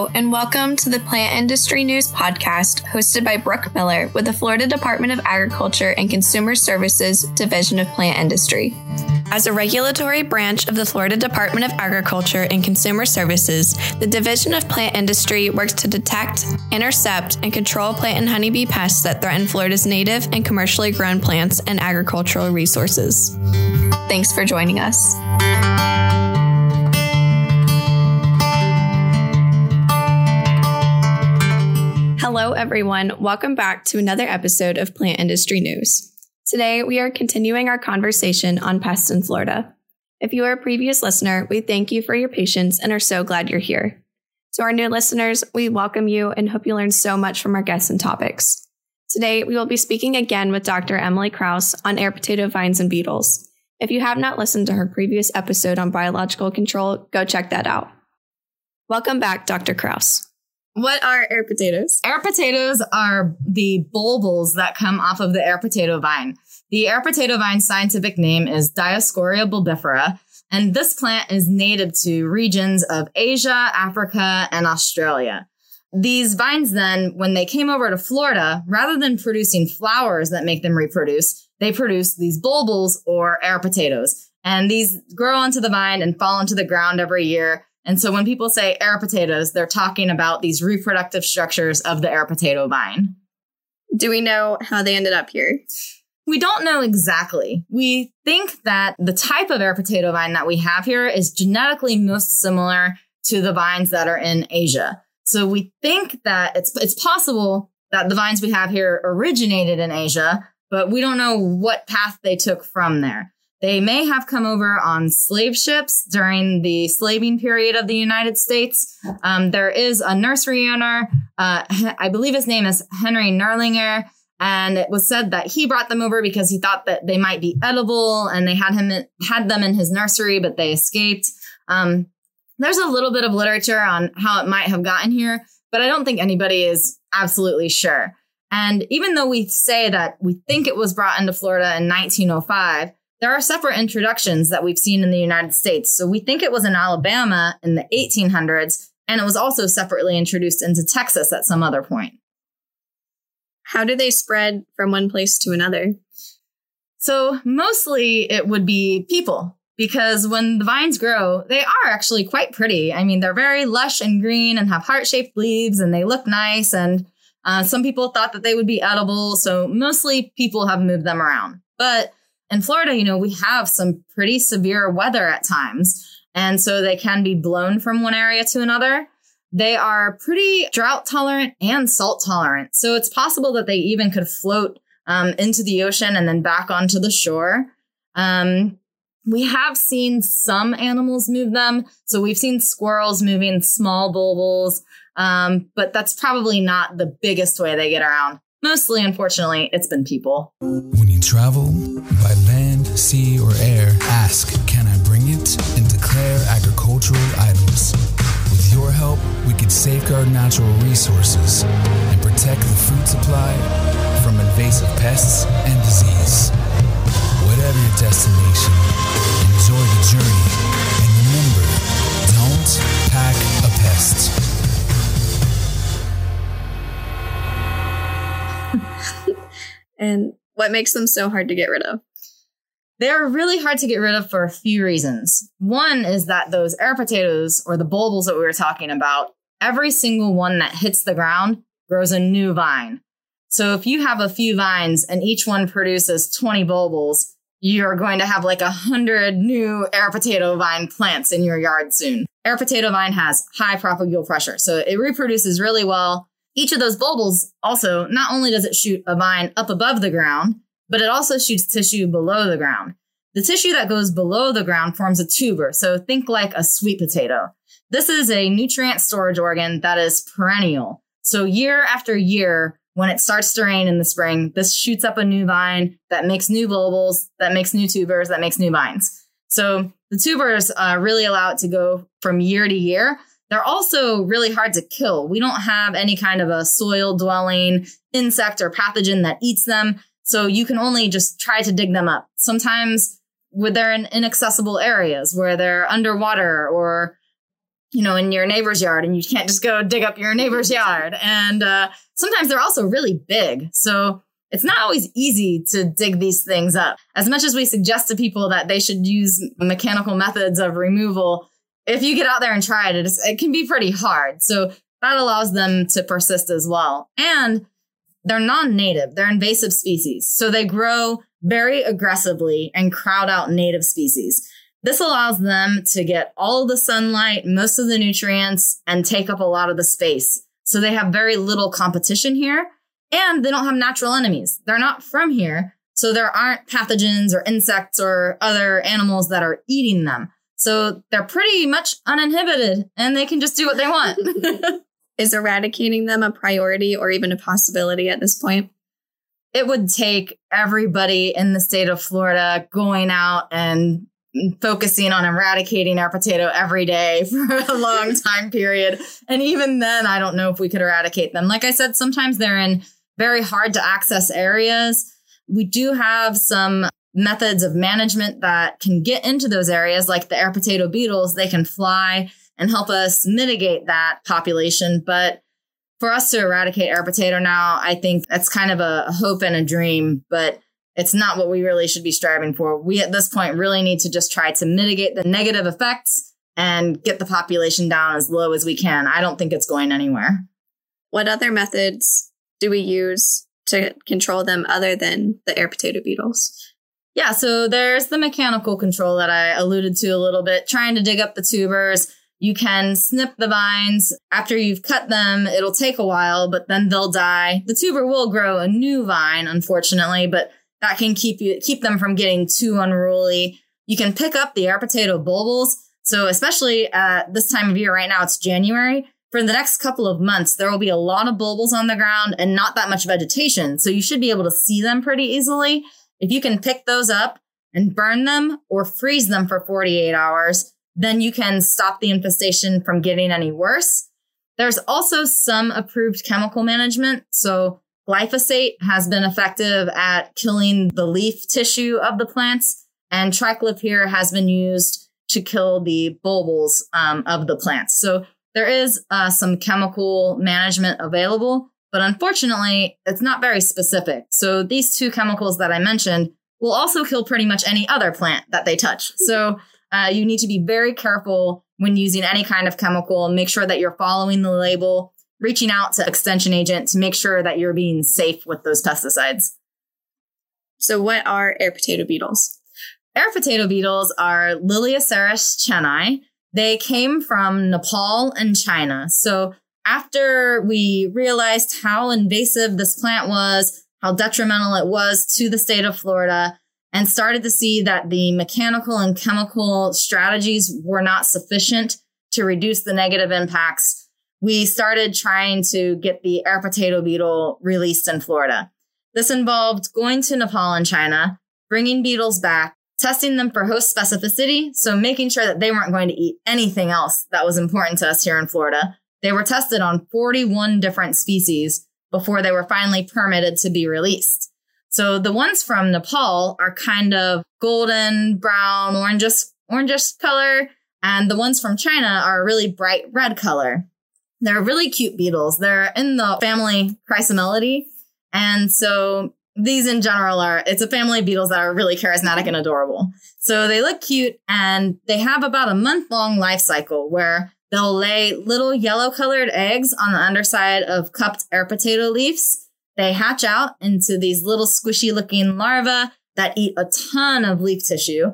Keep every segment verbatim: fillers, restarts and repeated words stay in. Hello, and welcome to the Plant Industry News Podcast, hosted by Brooke Miller with the Florida Department of Agriculture and Consumer Services Division of Plant Industry. As a regulatory branch of the Florida Department of Agriculture and Consumer Services, the Division of Plant Industry works to detect, intercept, and control plant and honeybee pests that threaten Florida's native and commercially grown plants and agricultural resources. Thanks for joining us. Hello, everyone. Welcome back to another episode of Plant Industry News. Today, we are continuing our conversation on pests in Florida. If you are a previous listener, we thank you for your patience and are so glad you're here. To our new listeners, we welcome you and hope you learn so much from our guests and topics. Today, we will be speaking again with Doctor Emily Krause on air potato vines and beetles. If you have not listened to her previous episode on biological control, go check that out. Welcome back, Doctor Krause. What are air potatoes? Air potatoes are the bulbils that come off of the air potato vine. The air potato vine's scientific name is Dioscorea bulbifera, and this plant is native to regions of Asia, Africa, and Australia. These vines then, when they came over to Florida, rather than producing flowers that make them reproduce, they produce these bulbils or air potatoes. And these grow onto the vine and fall into the ground every year. And so when people say air potatoes, they're talking about these reproductive structures of the air potato vine. Do we know how they ended up here? We don't know exactly. We think that the type of air potato vine that we have here is genetically most similar to the vines that are in Asia. So we think that it's it's possible that the vines we have here originated in Asia, but we don't know what path they took from there. They may have come over on slave ships during the slaving period of the United States. Um, there is a nursery owner, uh, I believe his name is Henry Nerlinger, and it was said that he brought them over because he thought that they might be edible, and they had him had them in his nursery, but they escaped. Um, there's a little bit of literature on how it might have gotten here, but I don't think anybody is absolutely sure. And even though we say that we think it was brought into Florida in nineteen oh five, there are separate introductions that we've seen in the United States. So we think it was in Alabama in the eighteen hundreds, and it was also separately introduced into Texas at some other point. How do they spread from one place to another? So mostly it would be people, because when the vines grow, they are actually quite pretty. I mean, they're very lush and green and have heart-shaped leaves, and they look nice. And uh, some people thought that they would be edible. So mostly people have moved them around. But in Florida, you know, we have some pretty severe weather at times, and so they can be blown from one area to another. They are pretty drought tolerant and salt tolerant. So it's possible that they even could float um, into the ocean and then back onto the shore. Um, we have seen some animals move them. So we've seen squirrels moving small bulbils, um, but that's probably not the biggest way they get around. Mostly, unfortunately, it's been people. When you travel by land, sea, or air, ask, can I bring it? And declare agricultural items. With your help, we could safeguard natural resources and protect the food supply from invasive pests and disease. Whatever your destination, enjoy the journey. And remember, don't pack a pest. And what makes them so hard to get rid of? They're really hard to get rid of for a few reasons. One is that those air potatoes, or the bulbils that we were talking about, every single one that hits the ground grows a new vine. So if you have a few vines and each one produces twenty bulbils, you're going to have like one hundred new air potato vine plants in your yard soon. Air potato vine has high propagule pressure, so it reproduces really well. Each of those bulbils also, not only does it shoot a vine up above the ground, but it also shoots tissue below the ground. The tissue that goes below the ground forms a tuber, so think like a sweet potato. This is a nutrient storage organ that is perennial. So year after year, when it starts to rain in the spring, this shoots up a new vine that makes new bulbils, that makes new tubers, that makes new vines. So the tubers uh, really allow it to go from year to year. They're also really hard to kill. We don't have any kind of a soil-dwelling insect or pathogen that eats them, so you can only just try to dig them up. Sometimes they're in inaccessible areas where they're underwater or you know, in your neighbor's yard, and you can't just go dig up your neighbor's yard. And uh, sometimes they're also really big. So it's not always easy to dig these things up. As much as we suggest to people that they should use mechanical methods of removal, if you get out there and try it, it, is, it can be pretty hard. So that allows them to persist as well. And they're non-native. They're invasive species. So they grow very aggressively and crowd out native species. This allows them to get all the sunlight, most of the nutrients, and take up a lot of the space. So they have very little competition here. And they don't have natural enemies. They're not from here. So there aren't pathogens or insects or other animals that are eating them. So they're pretty much uninhibited and they can just do what they want. Is eradicating them a priority or even a possibility at this point? It would take everybody in the state of Florida going out and focusing on eradicating our potato every day for a long time period. And even then, I don't know if we could eradicate them. Like I said, sometimes they're in very hard to access areas. We do have some methods of management that can get into those areas, like the air potato beetles. They can fly and help us mitigate that population. But for us to eradicate air potato now, I think that's kind of a hope and a dream, but it's not what we really should be striving for. We at this point really need to just try to mitigate the negative effects and get the population down as low as we can. I don't think it's going anywhere. What other methods do we use to control them other than the air potato beetles? Yeah, so there's the mechanical control that I alluded to a little bit, trying to dig up the tubers. You can snip the vines. After you've cut them, it'll take a while, but then they'll die. The tuber will grow a new vine, unfortunately, but that can keep you keep them from getting too unruly. You can pick up the air potato bulbils. So especially at uh, this time of year right now, it's January. For the next couple of months, there will be a lot of bulbils on the ground and not that much vegetation. So you should be able to see them pretty easily. If you can pick those up and burn them or freeze them for forty-eight hours, then you can stop the infestation from getting any worse. There's also some approved chemical management. So glyphosate has been effective at killing the leaf tissue of the plants, and triclopyr has been used to kill the bulbils um, of the plants. So there is uh, some chemical management available, but unfortunately, it's not very specific. So these two chemicals that I mentioned will also kill pretty much any other plant that they touch. So uh, you need to be very careful when using any kind of chemical. Make sure that you're following the label, reaching out to extension agent to make sure that you're being safe with those pesticides. So what are air potato beetles? Air potato beetles are Lilioceris cheni. They came from Nepal and China. So after we realized how invasive this plant was, how detrimental it was to the state of Florida, and started to see that the mechanical and chemical strategies were not sufficient to reduce the negative impacts, we started trying to get the air potato beetle released in Florida. This involved going to Nepal and China, bringing beetles back, testing them for host specificity, so making sure that they weren't going to eat anything else that was important to us here in Florida. They were tested on forty-one different species before they were finally permitted to be released. So the ones from Nepal are kind of golden, brown, orangish, orangish color, and the ones from China are a really bright red color. They're really cute beetles. They're in the family Chrysomelidae. And so these in general are, it's a family of beetles that are really charismatic and adorable. So they look cute, and they have about a month long life cycle where they'll lay little yellow colored eggs on the underside of cupped air potato leaves. They hatch out into these little squishy looking larvae that eat a ton of leaf tissue.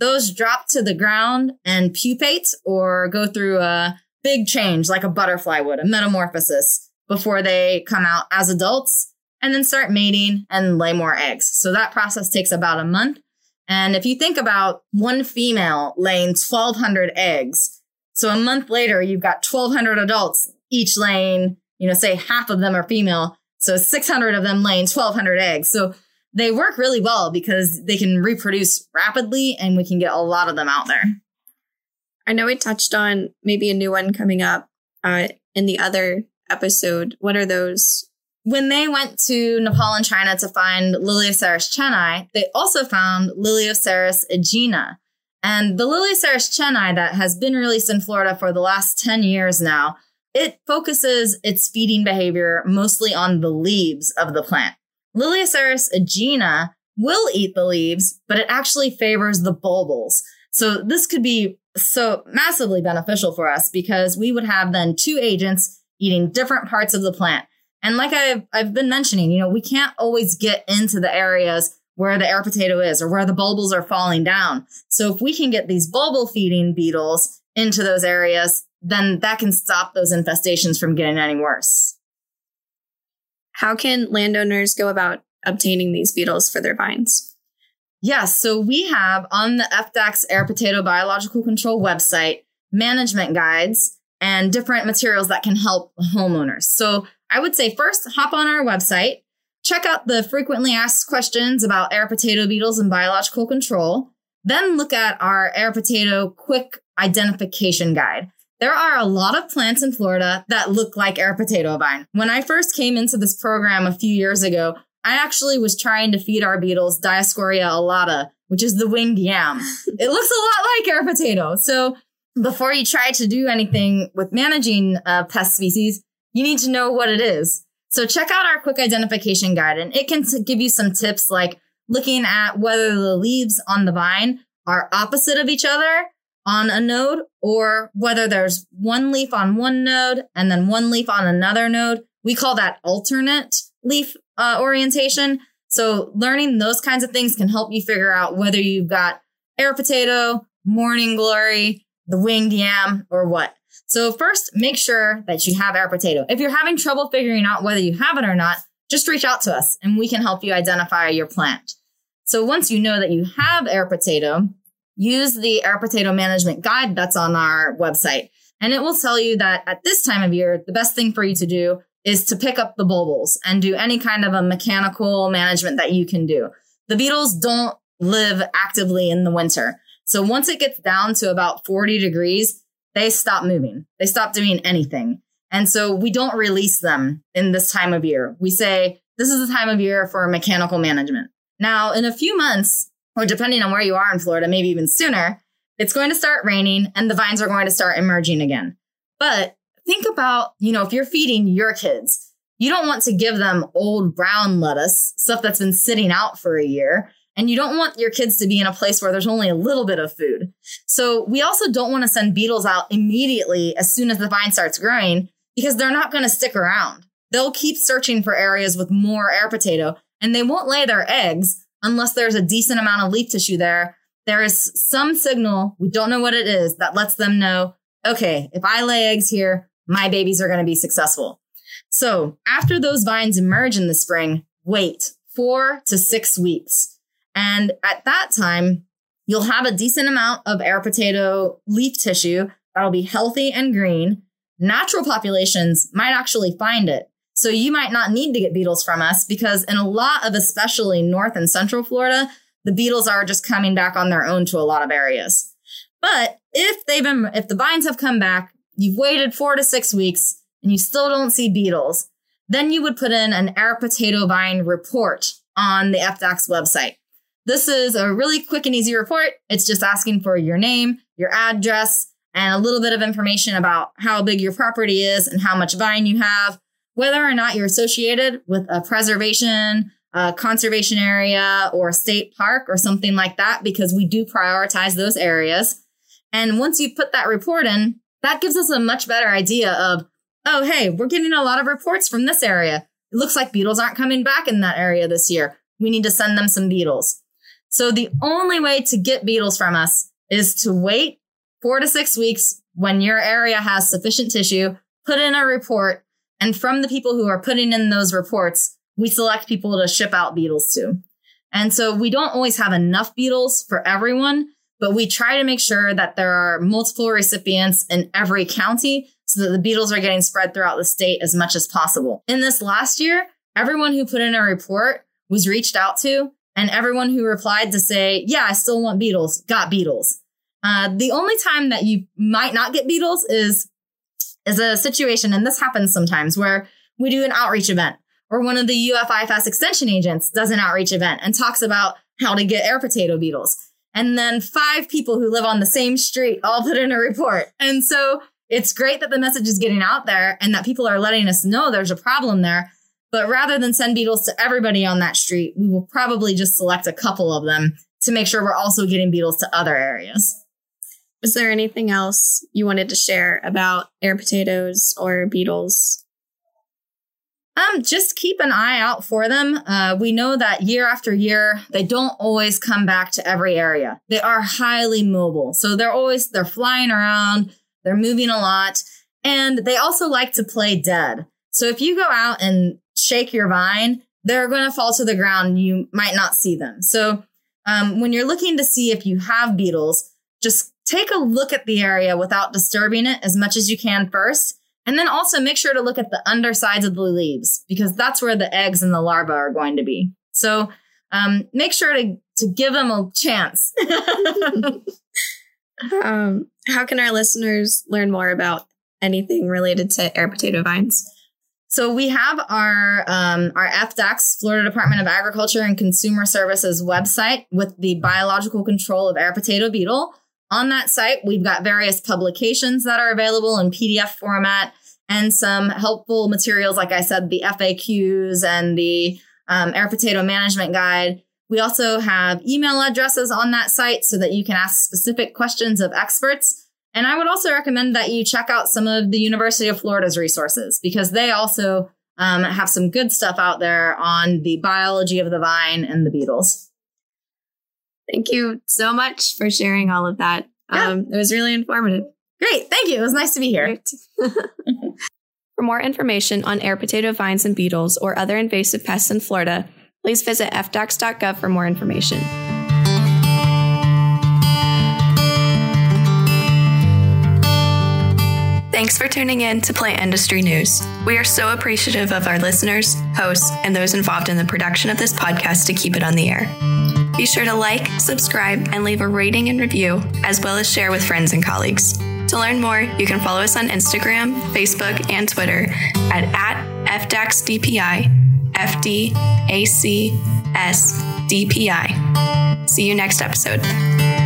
Those drop to the ground and pupate or go through a big change like a butterfly would, a metamorphosis, before they come out as adults and then start mating and lay more eggs. So that process takes about a month. And if you think about one female laying twelve hundred eggs, so a month later, you've got twelve hundred adults each laying, you know, say half of them are female. So six hundred of them laying twelve hundred eggs. So they work really well because they can reproduce rapidly and we can get a lot of them out there. I know we touched on maybe a new one coming up uh, in the other episode. What are those? When they went to Nepal and China to find Lilioceris cheni, they also found Lilioceris egena. And the Lilioceris cheni that has been released in Florida for the last ten years now, it focuses its feeding behavior mostly on the leaves of the plant. Lilioceris egena will eat the leaves, but it actually favors the bulbils. So this could be so massively beneficial for us because we would have then two agents eating different parts of the plant. And like I've, I've been mentioning, you know, we can't always get into the areas where the air potato is or where the bulbils are falling down. So if we can get these bulbil feeding beetles into those areas, then that can stop those infestations from getting any worse. How can landowners go about obtaining these beetles for their vines? Yes, yeah, so we have on the F D A C S Air Potato Biological Control website, management guides and different materials that can help homeowners. So I would say first, hop on our website, check out the frequently asked questions about air potato beetles and biological control, then look at our air potato quick identification guide. There are a lot of plants in Florida that look like air potato vine. When I first came into this program a few years ago, I actually was trying to feed our beetles Dioscoria alata, which is the winged yam. It looks a lot like air potato. So before you try to do anything with managing uh, pest species, you need to know what it is. So check out our quick identification guide, and it can t- give you some tips like looking at whether the leaves on the vine are opposite of each other on a node, or whether there's one leaf on one node and then one leaf on another node. We call that alternate leaf uh, orientation. So learning those kinds of things can help you figure out whether you've got air potato, morning glory, the winged yam, or what. So first, make sure that you have air potato. If you're having trouble figuring out whether you have it or not, just reach out to us and we can help you identify your plant. So once you know that you have air potato, use the air potato management guide that's on our website. And it will tell you that at this time of year, the best thing for you to do is to pick up the bulbils and do any kind of a mechanical management that you can do. The beetles don't live actively in the winter. So once it gets down to about forty degrees, they stop moving. They stop doing anything. And so we don't release them in this time of year. We say, this is the time of year for mechanical management. Now, in a few months, or depending on where you are in Florida, maybe even sooner, it's going to start raining and the vines are going to start emerging again. But think about, you know, if you're feeding your kids, you don't want to give them old brown lettuce, stuff that's been sitting out for a year. And you don't want your kids to be in a place where there's only a little bit of food. So we also don't want to send beetles out immediately as soon as the vine starts growing, because they're not going to stick around. They'll keep searching for areas with more air potato, and they won't lay their eggs unless there's a decent amount of leaf tissue there. There is some signal, we don't know what it is, that lets them know, okay, if I lay eggs here, my babies are going to be successful. So after those vines emerge in the spring, wait four to six weeks. And at that time, you'll have a decent amount of air potato leaf tissue that'll be healthy and green. Natural populations might actually find it. So you might not need to get beetles from us, because in a lot of especially North and Central Florida, the beetles are just coming back on their own to a lot of areas. But if they've been, if the vines have come back, you've waited four to six weeks and you still don't see beetles, then you would put in an air potato vine report on the F D A C S website. This is a really quick and easy report. It's just asking for your name, your address, and a little bit of information about how big your property is and how much vine you have, whether or not you're associated with a preservation, a conservation area, or a state park or something like that, because we do prioritize those areas. And once you put that report in, that gives us a much better idea of, oh, hey, we're getting a lot of reports from this area. It looks like beetles aren't coming back in that area this year. We need to send them some beetles. So the only way to get beetles from us is to wait four to six weeks when your area has sufficient tissue, put in a report, and from the people who are putting in those reports, we select people to ship out beetles to. And so we don't always have enough beetles for everyone, but we try to make sure that there are multiple recipients in every county so that the beetles are getting spread throughout the state as much as possible. In this last year, everyone who put in a report was reached out to. And everyone who replied to say, yeah, I still want beetles, got beetles. Uh, the only time that you might not get beetles is, is a situation, and this happens sometimes, where we do an outreach event or one of the U F I FAS extension agents does an outreach event and talks about how to get air potato beetles. And then five people who live on the same street all put in a report. And so it's great that the message is getting out there and that people are letting us know there's a problem there. But rather than send beetles to everybody on that street, we will probably just select a couple of them to make sure we're also getting beetles to other areas. Is there anything else you wanted to share about air potatoes or beetles? Um, just keep an eye out for them. Uh, we know that year after year, they don't always come back to every area. They are highly mobile. So they're always, they're flying around, they're moving a lot, and they also like to play dead. So if you go out and shake your vine, they're going to fall to the ground and you might not see them. So um, when you're looking to see if you have beetles, just take a look at the area without disturbing it as much as you can first. And then also make sure to look at the undersides of the leaves, because that's where the eggs and the larvae are going to be. So um, make sure to, to give them a chance. um, how can our listeners learn more about anything related to air potato vines? So we have our um, our F D A C S, Florida Department of Agriculture and Consumer Services website with the biological control of air potato beetle. On that site, we've got various publications that are available in P D F format and some helpful materials. Like I said, the F A Qs and the um, air potato management guide. We also have email addresses on that site so that you can ask specific questions of experts. And I would also recommend that you check out some of the University of Florida's resources, because they also um, have some good stuff out there on the biology of the vine and the beetles. Thank you so much for sharing all of that. Yeah. Um, it was really informative. Great. Thank you. It was nice to be here. For more information on air potato vines and beetles or other invasive pests in Florida, please visit f d a c s dot gov for more information. Thanks for tuning in to Plant Industry News. We are so appreciative of our listeners, hosts, and those involved in the production of this podcast to keep it on the air. Be sure to like, subscribe, and leave a rating and review, as well as share with friends and colleagues. To learn more, you can follow us on Instagram, Facebook, and Twitter at, at FDACSDPI, F D A C S D P I. See you next episode.